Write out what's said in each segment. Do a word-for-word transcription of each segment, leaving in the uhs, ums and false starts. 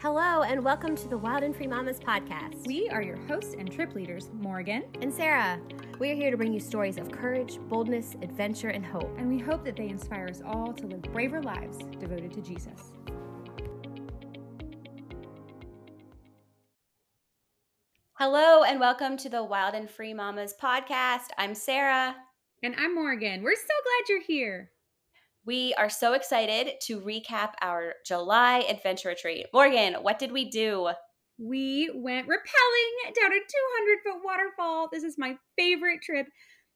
Hello and welcome to the Wild and Free Mamas Podcast. We are your hosts and trip leaders, Morgan and Sarah. We are here to bring you stories of courage, boldness, adventure, and hope. And we hope that they inspire us all to live braver lives devoted to Jesus. Hello and welcome to the Wild and Free Mamas Podcast. I'm Sarah. And I'm Morgan. We're so glad you're here. We are so excited to recap our July adventure retreat. Morgan, what did we do? We went rappelling down a two hundred foot waterfall. This is my favorite trip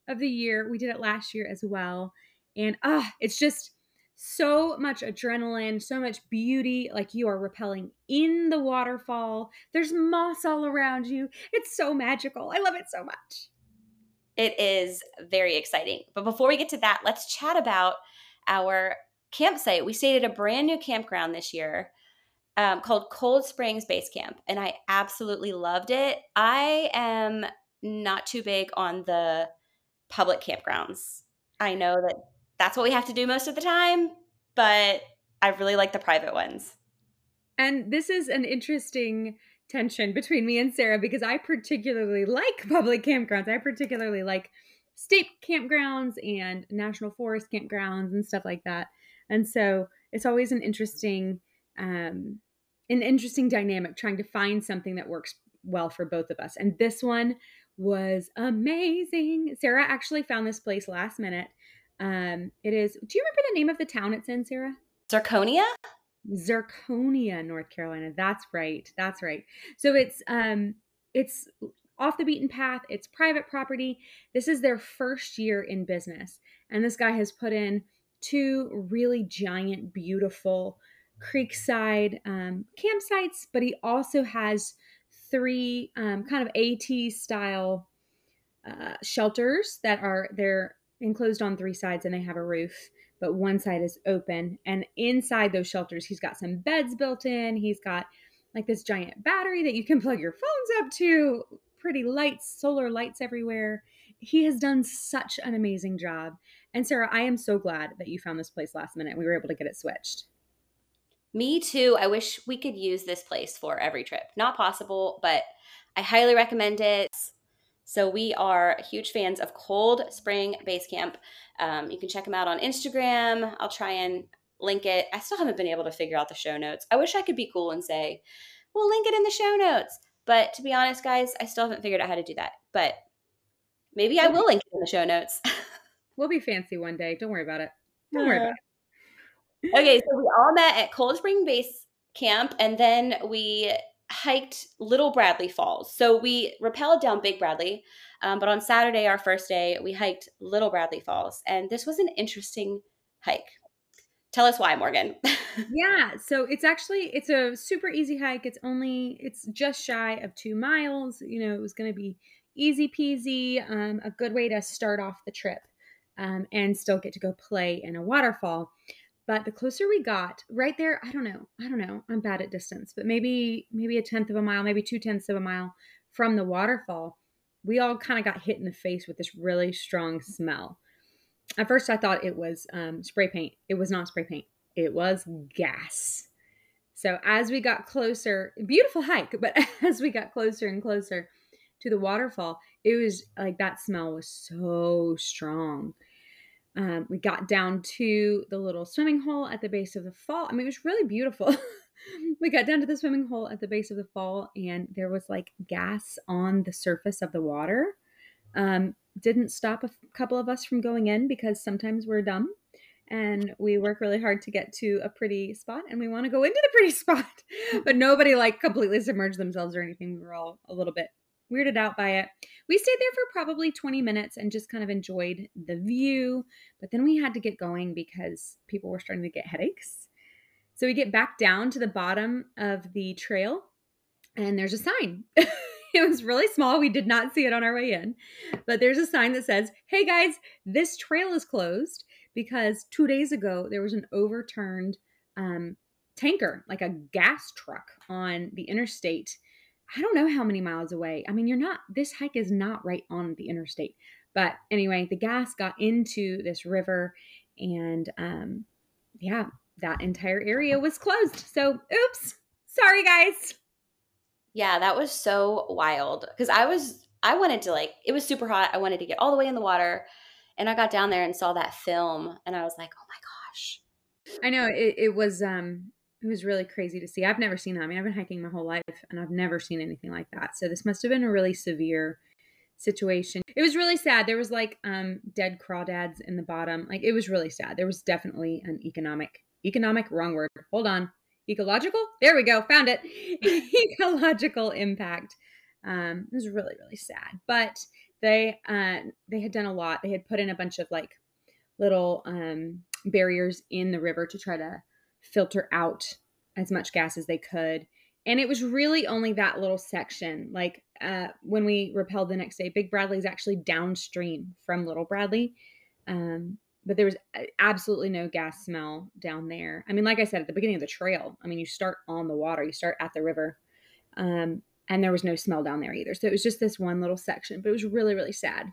of the year. We did it last year as well. And ah, uh, it's just so much adrenaline, so much beauty. Like, you are rappelling in the waterfall. There's moss all around you. It's so magical. I love it so much. It is very exciting. But before we get to that, let's chat about our campsite. We stayed at a brand new campground this year um, called Cold Springs Base Camp, and I absolutely loved it. I am not too big on the public campgrounds. I know that that's what we have to do most of the time, but I really like the private ones. And this is an interesting tension between me and Sarah, because I particularly like public campgrounds. I particularly like state campgrounds and national forest campgrounds and stuff like that. And so it's always an interesting, um, an interesting dynamic trying to find something that works well for both of us. And this one was amazing. Sarah actually found this place last minute. Um, it is, do you remember the name of the town it's in, Sarah? Zirconia? Zirconia, North Carolina. That's right. That's right. So it's, um, it's off the beaten path. It's private property. This is their first year in business. And this guy has put in two really giant, beautiful creekside um, campsites, but he also has three um, kind of AT style uh, shelters that are, they're enclosed on three sides and they have a roof, but one side is open. And inside those shelters, he's got some beds built in. He's got like this giant battery that you can plug your phones up to. Pretty lights, solar lights everywhere. He has done such an amazing job. And Sarah, I am so glad that you found this place last minute. We were able to get it switched. Me too. I wish we could use this place for every trip. Not possible, but I highly recommend it. So we are huge fans of Cold Spring Base Camp. Um, you can check them out on Instagram. I'll try and link it. I still haven't been able to figure out the show notes. I wish I could be cool and say, we'll link it in the show notes. But to be honest, guys, I still haven't figured out how to do that. But maybe I will link it in the show notes. We'll be fancy one day. Don't worry about it. Don't worry about it. Okay, so we all met at Cold Spring Base Camp, and then we hiked Little Bradley Falls. So we rappelled down Big Bradley, um, but on Saturday, our first day, we hiked Little Bradley Falls. And this was an interesting hike. Tell us why, Morgan. Yeah. So it's actually, it's a super easy hike. It's only, it's just shy of two miles. You know, it was going to be easy peasy, um, a good way to start off the trip um, and still get to go play in a waterfall. But the closer we got right there, I don't know. I don't know. I'm bad at distance, but maybe, maybe a tenth of a mile, maybe two tenths of a mile from the waterfall, we all kind of got hit in the face with this really strong smell. At first I thought it was um, spray paint. It was not spray paint. It was gas. So as we got closer, beautiful hike, but as we got closer and closer to the waterfall, it was like that smell was so strong. Um, we got down to the little swimming hole at the base of the fall. I mean, it was really beautiful. We got down to the swimming hole at the base of the fall and there was like gas on the surface of the water. Um, didn't stop a couple of us from going in because sometimes we're dumb and we work really hard to get to a pretty spot and we want to go into the pretty spot, but nobody like completely submerged themselves or anything. We were all a little bit weirded out by it. We stayed there for probably twenty minutes and just kind of enjoyed the view, but then we had to get going because people were starting to get headaches. So we get back down to the bottom of the trail and there's a sign. It was really small. We did not see it on our way in, but there's a sign that says, hey guys, this trail is closed because two days ago there was an overturned um, tanker, like a gas truck on the interstate. I don't know how many miles away. I mean, you're not, this hike is not right on the interstate, but anyway, the gas got into this river and um, yeah, that entire area was closed. So oops. Sorry, guys. Yeah, that was so wild because I was I wanted to like it was super hot. I wanted to get all the way in the water, and I got down there and saw that film, and I was like, oh my gosh. I know it, it was um it was really crazy to see. I've never seen that. I mean, I've been hiking my whole life, and I've never seen anything like that. So this must have been a really severe situation. It was really sad. There was like um dead crawdads in the bottom. Like it was really sad. There was definitely an economic economic wrong word. Hold on. Ecological? There we go. Found it. Ecological impact. Um, it was really, really sad. But they uh, they had done a lot. They had put in a bunch of like little um, barriers in the river to try to filter out as much gas as they could. And it was really only that little section. Like uh, when we rappelled the next day, Big Bradley is actually downstream from Little Bradley. Um But there was absolutely no gas smell down there. I mean, like I said, at the beginning of the trail, I mean, you start on the water, you start at the river, um, and there was no smell down there either. So it was just this one little section, but it was really, really sad.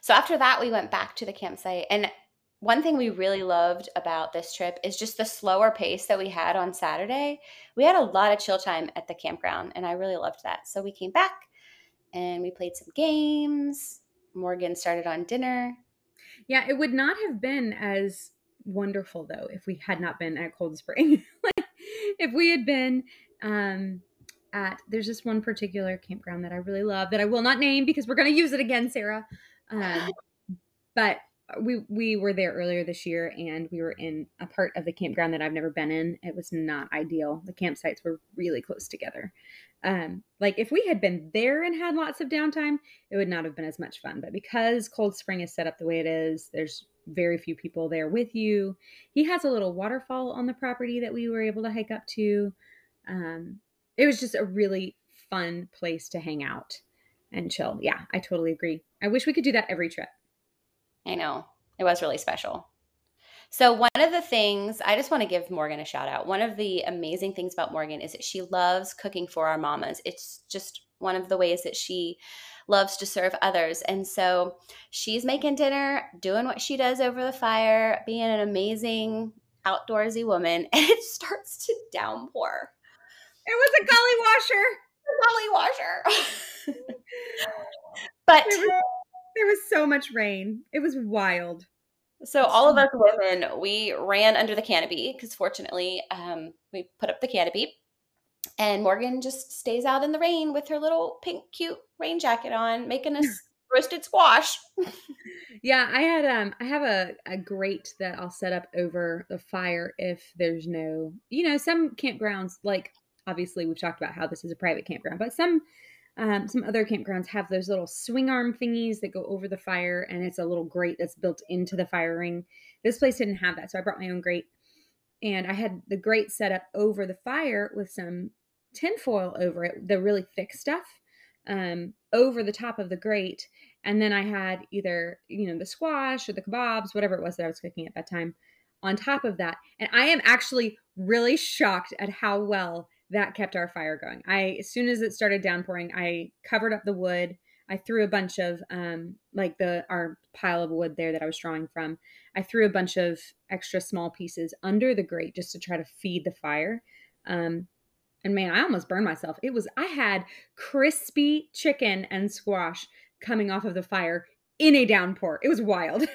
So after that, we went back to the campsite. And one thing we really loved about this trip is just the slower pace that we had on Saturday. We had a lot of chill time at the campground, and I really loved that. So we came back and we played some games. Morgan started on dinner. Yeah, it would not have been as wonderful, though, if we had not been at Cold Spring. Like, if we had been um, at – there's this one particular campground that I really love that I will not name because we're going to use it again, Sarah. Um, but we we were there earlier this year, and we were in a part of the campground that I've never been in. It was not ideal. The campsites were really close together. Um, like if we had been there and had lots of downtime, it would not have been as much fun. But because Cold Spring is set up the way it is, there's very few people there with you. He has a little waterfall on the property that we were able to hike up to. Um, it was just a really fun place to hang out and chill. Yeah, I totally agree. I wish we could do that every trip. I know. It was really special. So one of the things, I just want to give Morgan a shout out. One of the amazing things about Morgan is that she loves cooking for our mamas. It's just one of the ways that she loves to serve others. And so she's making dinner, doing what she does over the fire, being an amazing outdoorsy woman, and it starts to downpour. It was a gully washer. A gully washer. But there was, there was so much rain. It was wild. So all of us women, we ran under the canopy because fortunately um, we put up the canopy, and Morgan just stays out in the rain with her little pink, cute rain jacket on, making us roasted squash. Yeah, I had um, I have a, a grate that I'll set up over the fire if there's no, you know, some campgrounds, like obviously we've talked about how this is a private campground, but some Um, some other campgrounds have those little swing arm thingies that go over the fire, and it's a little grate that's built into the fire ring. This place didn't have that, so I brought my own grate, and I had the grate set up over the fire with some tinfoil over it, the really thick stuff, um, over the top of the grate. And then I had either, you know, the squash or the kebabs, whatever it was that I was cooking at that time, on top of that. And I am actually really shocked at how well that kept our fire going. I, as soon as it started downpouring, I covered up the wood. I threw a bunch of, um, like the, our pile of wood there that I was drawing from. I threw a bunch of extra small pieces under the grate just to try to feed the fire. Um, and man, I almost burned myself. It was, I had crispy chicken and squash coming off of the fire in a downpour. It was wild.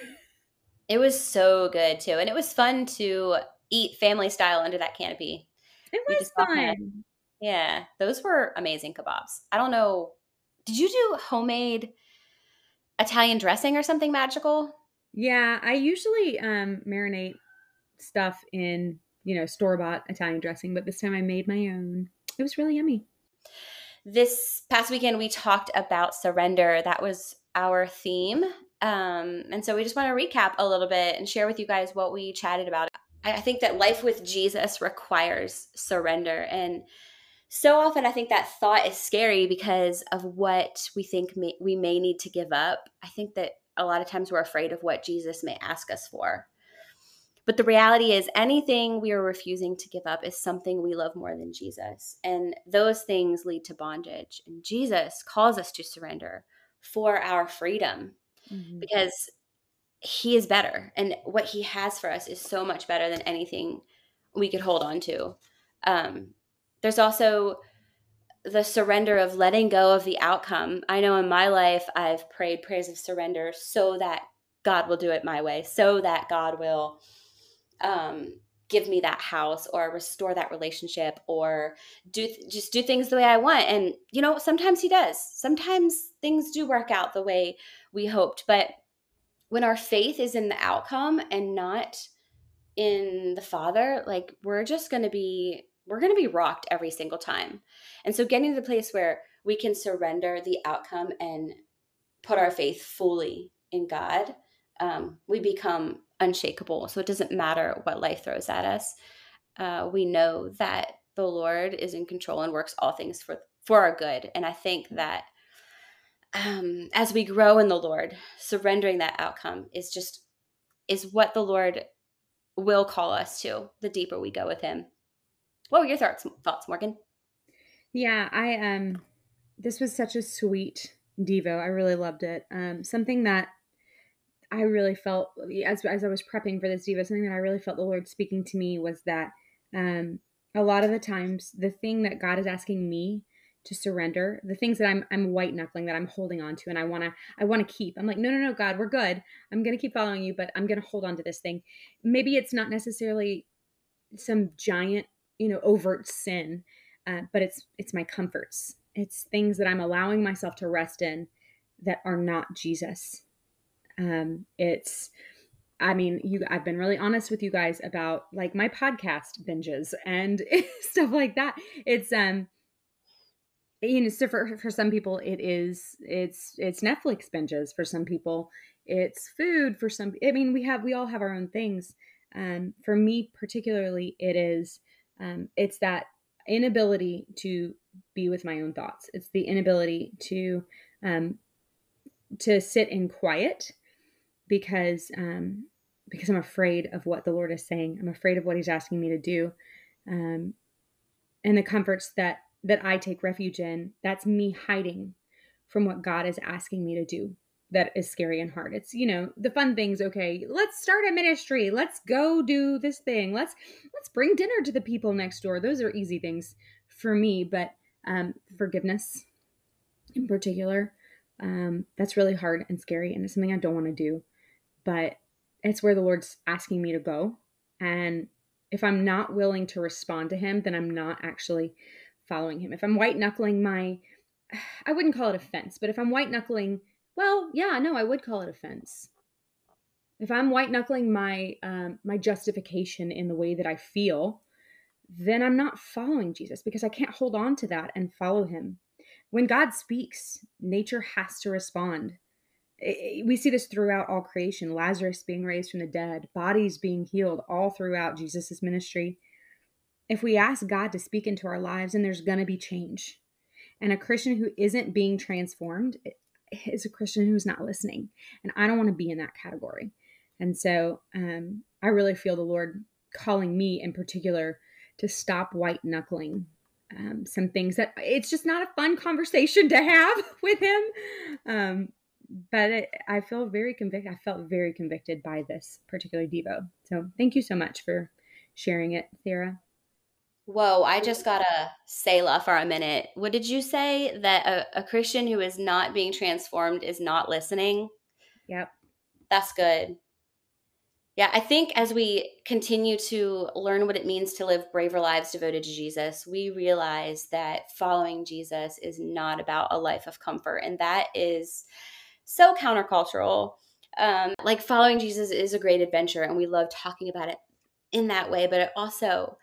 It was so good too. And it was fun to eat family style under that canopy. It was fun. Yeah. Those were amazing kebabs. I don't know. Did you do homemade Italian dressing or something magical? Yeah. I usually um, marinate stuff in, you know, store-bought Italian dressing, but this time I made my own. It was really yummy. This past weekend, we talked about surrender. That was our theme. Um, and so we just want to recap a little bit and share with you guys what we chatted about. I think that life with Jesus requires surrender. And so often I think that thought is scary because of what we think may, we may need to give up. I think that a lot of times we're afraid of what Jesus may ask us for. But the reality is anything we are refusing to give up is something we love more than Jesus. And those things lead to bondage. And Jesus calls us to surrender for our freedom mm-hmm. because He is better, and what He has for us is so much better than anything we could hold on to. Um, There's also the surrender of letting go of the outcome. I know in my life I've prayed prayers of surrender so that God will do it my way, so that God will um, give me that house or restore that relationship or do th- just do things the way I want. And, you know, sometimes he does. Sometimes things do work out the way we hoped. But when our faith is in the outcome and not in the Father, like we're just going to be, we're going to be rocked every single time. And so getting to the place where we can surrender the outcome and put our faith fully in God, um, we become unshakable. So it doesn't matter what life throws at us. Uh, we know that the Lord is in control and works all things for, for our good. And I think that um, as we grow in the Lord, surrendering that outcome is just, is what the Lord will call us to the deeper we go with him. What were your thoughts, thoughts, Morgan? Yeah, I, um, this was such a sweet Devo. I really loved it. Um, something that I really felt as, as I was prepping for this Devo, something that I really felt the Lord speaking to me was that, um, a lot of the times the thing that God is asking me to surrender, the things that I'm, I'm white knuckling, that I'm holding on to. And I want to, I want to keep, I'm like, no, no, no, God, we're good. I'm going to keep following you, but I'm going to hold on to this thing. Maybe it's not necessarily some giant, you know, overt sin, uh, but it's, it's my comforts. It's things that I'm allowing myself to rest in that are not Jesus. Um, it's, I mean, you, I've been really honest with you guys about like my podcast binges and stuff like that. It's, um, you know, so for, for some people it is, it's, it's Netflix binges. For some people it's food. For some, I mean, we have, we all have our own things. Um, for me particularly, it is, um, it's that inability to be with my own thoughts. It's the inability to, um, to sit in quiet because, um, because I'm afraid of what the Lord is saying. I'm afraid of what he's asking me to do. Um, and the comforts that, that I take refuge in, that's me hiding from what God is asking me to do. That is scary and hard. It's, you know, the fun things. Okay, let's start a ministry. Let's go do this thing. Let's, let's bring dinner to the people next door. Those are easy things for me, but, um, forgiveness in particular, um, that's really hard and scary. And it's something I don't want to do, but it's where the Lord's asking me to go. And if I'm not willing to respond to him, then I'm not actually following him. If I'm white knuckling my, I wouldn't call it offense, but if I'm white knuckling, well, yeah, no, I would call it offense. If I'm white knuckling my, um, my justification in the way that I feel, then I'm not following Jesus because I can't hold on to that and follow him. When God speaks, nature has to respond. It, it, we see this throughout all creation, Lazarus being raised from the dead, bodies being healed all throughout Jesus's ministry. If we ask God to speak into our lives, then there's going to be change. And a Christian who isn't being transformed is a Christian who's not listening. And I don't want to be in that category. And so um, I really feel the Lord calling me in particular to stop white knuckling um, some things that it's just not a fun conversation to have with him. Um, but it, I feel very convicted. I felt very convicted by this particular Devo. So thank you so much for sharing it, Sarah. Whoa, I just got a Selah for a minute. What did you say? That a, a Christian who is not being transformed is not listening? Yep. That's good. Yeah, I think as we continue to learn what it means to live braver lives devoted to Jesus, we realize that following Jesus is not about a life of comfort. And that is so countercultural. Um, like following Jesus is a great adventure, and we love talking about it in that way, but it also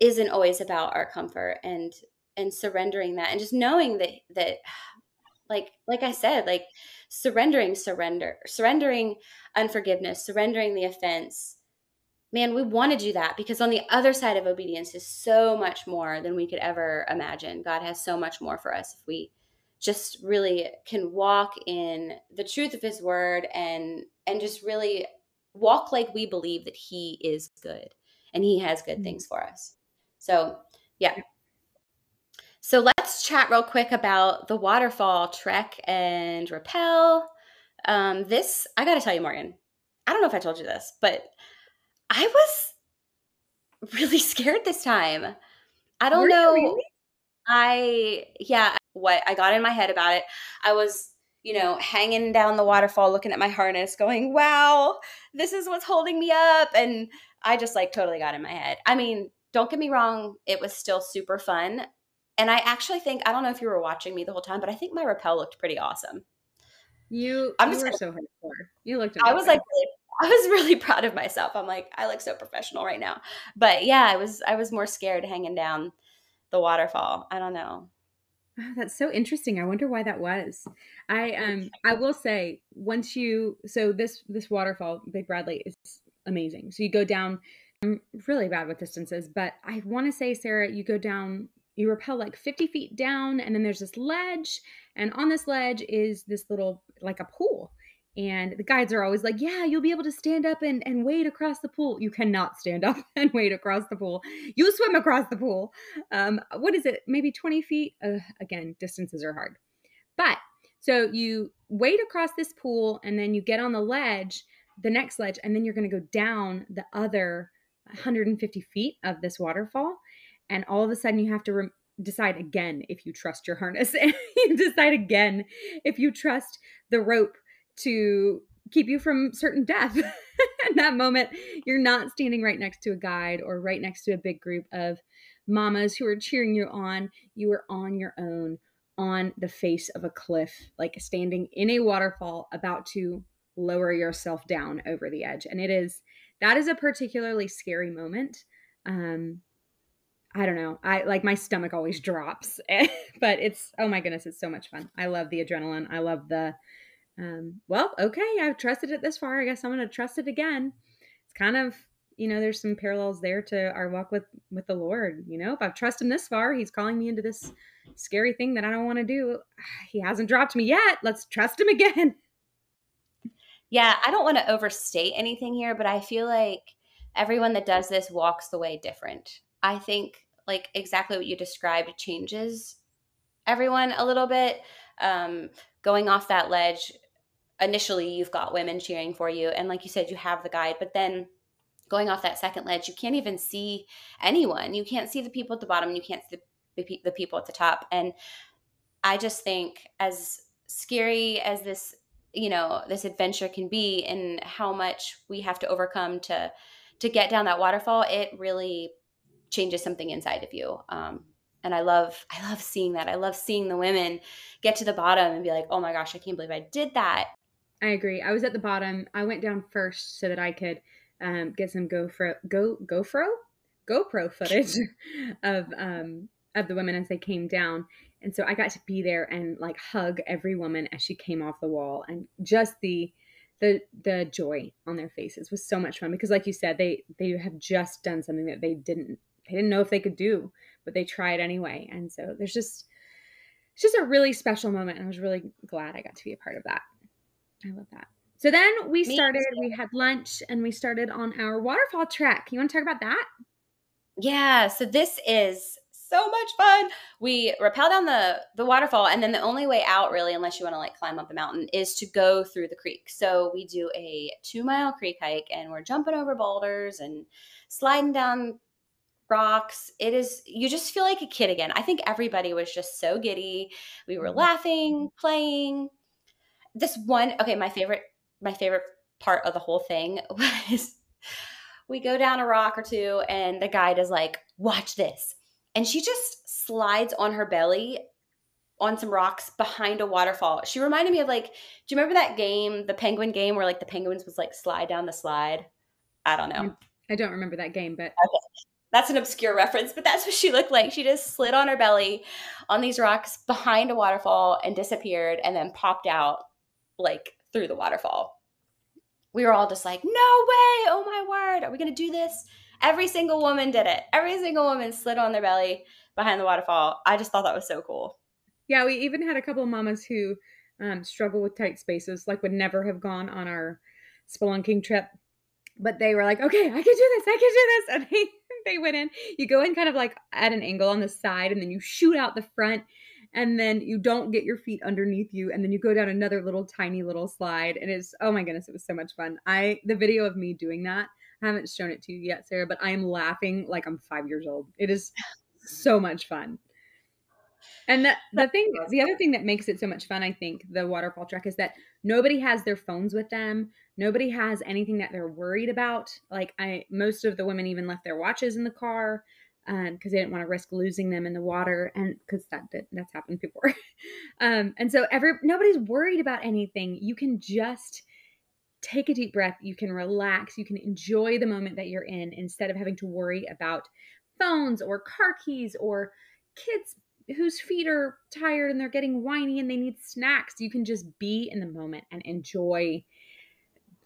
isn't always about our comfort and, and surrendering that and just knowing that, that like, like I said, like surrendering, surrender, surrendering unforgiveness, surrendering the offense, man, we want to do that because on the other side of obedience is so much more than we could ever imagine. God has so much more for us if we just really can walk in the truth of his word and, and just really walk like we believe that he is good and he has good mm-hmm. things for us. So, yeah. So let's chat real quick about the waterfall trek and rappel. Um, this, I got to tell you, Morgan, I don't know if I told you this, but I was really scared this time. I don't Were know. You really? I, yeah, what I got in my head about it. I was, you know, hanging down the waterfall, looking at my harness going, wow, this is what's holding me up. And I just like totally got in my head. I mean, don't get me wrong. It was still super fun. And I actually think, I don't know if you were watching me the whole time, but I think my rappel looked pretty awesome. You, I'm you just were so hardcore. You looked amazing. I was like, really, I was really proud of myself. I'm like, I look so professional right now. But yeah, I was, I was more scared hanging down the waterfall. I don't know. Oh, that's so interesting. I wonder why that was. I um I will say once you so this this waterfall, Big Bradley, is amazing. So you go down. I'm really bad with distances, but I want to say, Sarah, you go down. You rappel like fifty feet down, and then there's this ledge, and on this ledge is this little like a pool. And the guides are always like, yeah, you'll be able to stand up and, and wade across the pool. You cannot stand up and wade across the pool. You swim across the pool. Um, what is it? Maybe twenty feet? Uh, again, distances are hard. But so you wade across this pool, and then you get on the ledge, the next ledge, and then you're going to go down the other one hundred fifty feet of this waterfall. And all of a sudden you have to re- decide again if you trust your harness. And you decide again if you trust the rope to keep you from certain death. In that moment, you're not standing right next to a guide or right next to a big group of mamas who are cheering you on. You are on your own on the face of a cliff, like standing in a waterfall about to lower yourself down over the edge. And it is, that is a particularly scary moment. Um, I don't know. I like my stomach always drops, but it's, oh my goodness, it's so much fun. I love the adrenaline. I love the, Um, well, okay, I've trusted it this far. I guess I'm going to trust it again. It's kind of, you know, there's some parallels there to our walk with, with the Lord. You know, if I've trusted him this far, he's calling me into this scary thing that I don't want to do. He hasn't dropped me yet. Let's trust him again. Yeah. I don't want to overstate anything here, but I feel like everyone that does this walks the way different. I think like exactly what you described changes everyone a little bit. Um, going off that ledge, initially you've got women cheering for you. And like you said, you have the guide, but then going off that second ledge, you can't even see anyone. You can't see the people at the bottom. You can't see the, the people at the top. And I just think as scary as this, you know, this adventure can be and how much we have to overcome to, to get down that waterfall, it really changes something inside of you. Um, And I love, I love seeing that. I love seeing the women get to the bottom and be like, oh my gosh, I can't believe I did that. I agree. I was at the bottom. I went down first so that I could um, get some GoPro, Go, GoPro, GoPro footage of um, of the women as they came down. And so I got to be there and like hug every woman as she came off the wall, and just the the the joy on their faces was so much fun because, like you said, they they have just done something that they didn't they didn't know if they could do. But they tried anyway. And so there's just, it's just a really special moment. And I was really glad I got to be a part of that. I love that. So then we Me started, too. We had lunch and we started on our waterfall trek. You want to talk about that? Yeah. So this is so much fun. We rappel down the, the waterfall. And then the only way out really, unless you want to like climb up the mountain, is to go through the creek. So we do a two mile creek hike and we're jumping over boulders and sliding down rocks. It is, you just feel like a kid again. I think everybody was just so giddy. We were laughing, playing. This one, okay, my favorite, my favorite part of the whole thing was we go down a rock or two and the guide is like, watch this. And she just slides on her belly on some rocks behind a waterfall. She reminded me of like, do you remember that game, the penguin game where like the penguins was like slide down the slide? I don't know. I don't remember that game, but okay. That's an obscure reference, but that's what she looked like. She just slid on her belly on these rocks behind a waterfall and disappeared and then popped out like through the waterfall. We were all just like, no way. Oh my word. Are we going to do this? Every single woman did it. Every single woman slid on their belly behind the waterfall. I just thought that was so cool. Yeah. We even had a couple of mamas who um, struggle with tight spaces, like would never have gone on our spelunking trip, but they were like, okay, I can do this. I can do this. And they They went in, you go in kind of like at an angle on the side, and then you shoot out the front, and then you don't get your feet underneath you. And then you go down another little tiny little slide. And it's, oh my goodness, it was so much fun. I, the video of me doing that, I haven't shown it to you yet, Sarah, but I am laughing like I'm five years old. It is so much fun. And the, the thing, the other thing that makes it so much fun, I think, the waterfall trek, is that nobody has their phones with them. Nobody has anything that they're worried about. Like I, most of the women even left their watches in the car because um, they didn't want to risk losing them in the water, and because that did, that's happened before. um, and so every nobody's worried about anything. You can just take a deep breath. You can relax. You can enjoy the moment that you're in instead of having to worry about phones or car keys or kids whose feet are tired and they're getting whiny and they need snacks. You can just be in the moment and enjoy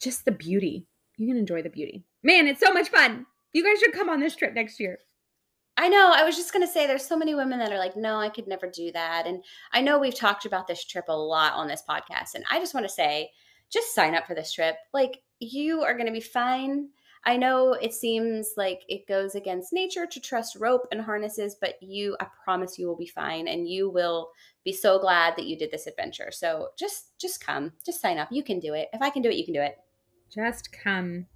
just the beauty. You can enjoy the beauty. Man, it's so much fun. You guys should come on this trip next year. I know. I was just going to say there's so many women that are like, no, I could never do that. And I know we've talked about this trip a lot on this podcast. And I just want to say, just sign up for this trip. Like, you are going to be fine. I know it seems like it goes against nature to trust rope and harnesses, but you, I promise you will be fine, and you will be so glad that you did this adventure. So just, just come, just sign up. You can do it. If I can do it, you can do it. Just come.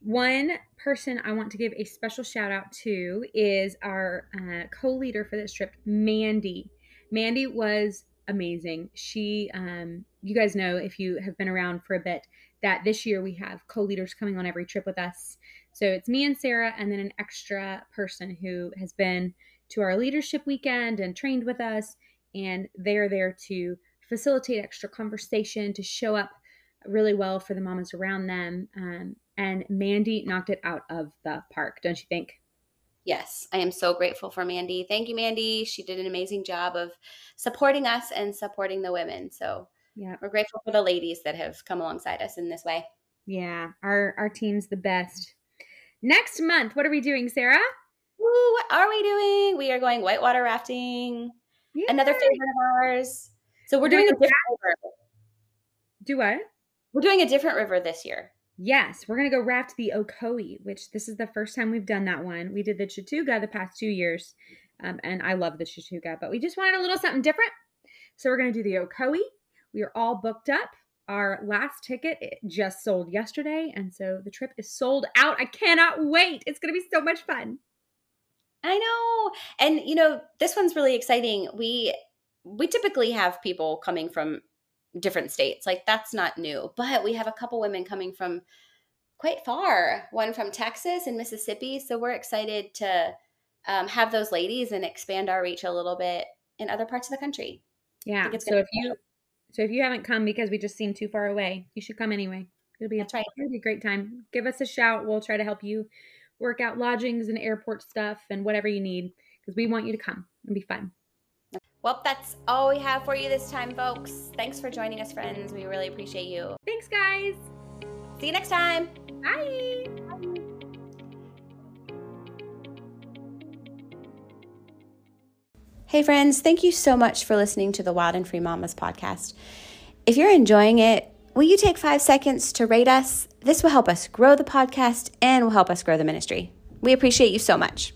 One person I want to give a special shout out to is our uh, co-leader for this trip, Mandy. Mandy was amazing. She, um, you guys know, if you have been around for a bit, that this year we have co-leaders coming on every trip with us. So it's me and Sarah, and then an extra person who has been to our leadership weekend and trained with us. And they're there to facilitate extra conversation, to show up really well for the mamas around them. Um, and Mandy knocked it out of the park, don't you think? Yes, I am so grateful for Mandy. Thank you, Mandy. She did an amazing job of supporting us and supporting the women. So yeah, we're grateful for the ladies that have come alongside us in this way. Yeah, our our team's the best. Next month, what are we doing, Sarah? Ooh, what are we doing? We are going whitewater rafting. Yay. Another favorite of ours. So we're, we're doing, doing a different raft- river. Do what? We're doing a different river this year. Yes, we're going to go raft the Ocoee, which this is the first time we've done that one. We did the Chattooga the past two years, um, and I love the Chattooga, but we just wanted a little something different. So we're going to do the Ocoee. We are all booked up. Our last ticket it just sold yesterday, and so the trip is sold out. I cannot wait. It's going to be so much fun. I know. And, you know, this one's really exciting. We we typically have people coming from different states. Like, that's not new, but we have a couple women coming from quite far, one from Texas and Mississippi. So we're excited to um, have those ladies and expand our reach a little bit in other parts of the country. Yeah. So if you so if you haven't come because we just seem too far away, you should come anyway. It'll be, a, right. it'll be a great time. Give us a shout. We'll try to help you work out lodgings and airport stuff and whatever you need, because we want you to come. It'll be fun. Well, that's all we have for you this time, folks. Thanks for joining us, friends. We really appreciate you. Thanks, guys. See you next time. Bye. Bye. Hey, friends. Thank you so much for listening to the Wild and Free Mamas podcast. If you're enjoying it, will you take five seconds to rate us? This will help us grow the podcast and will help us grow the ministry. We appreciate you so much.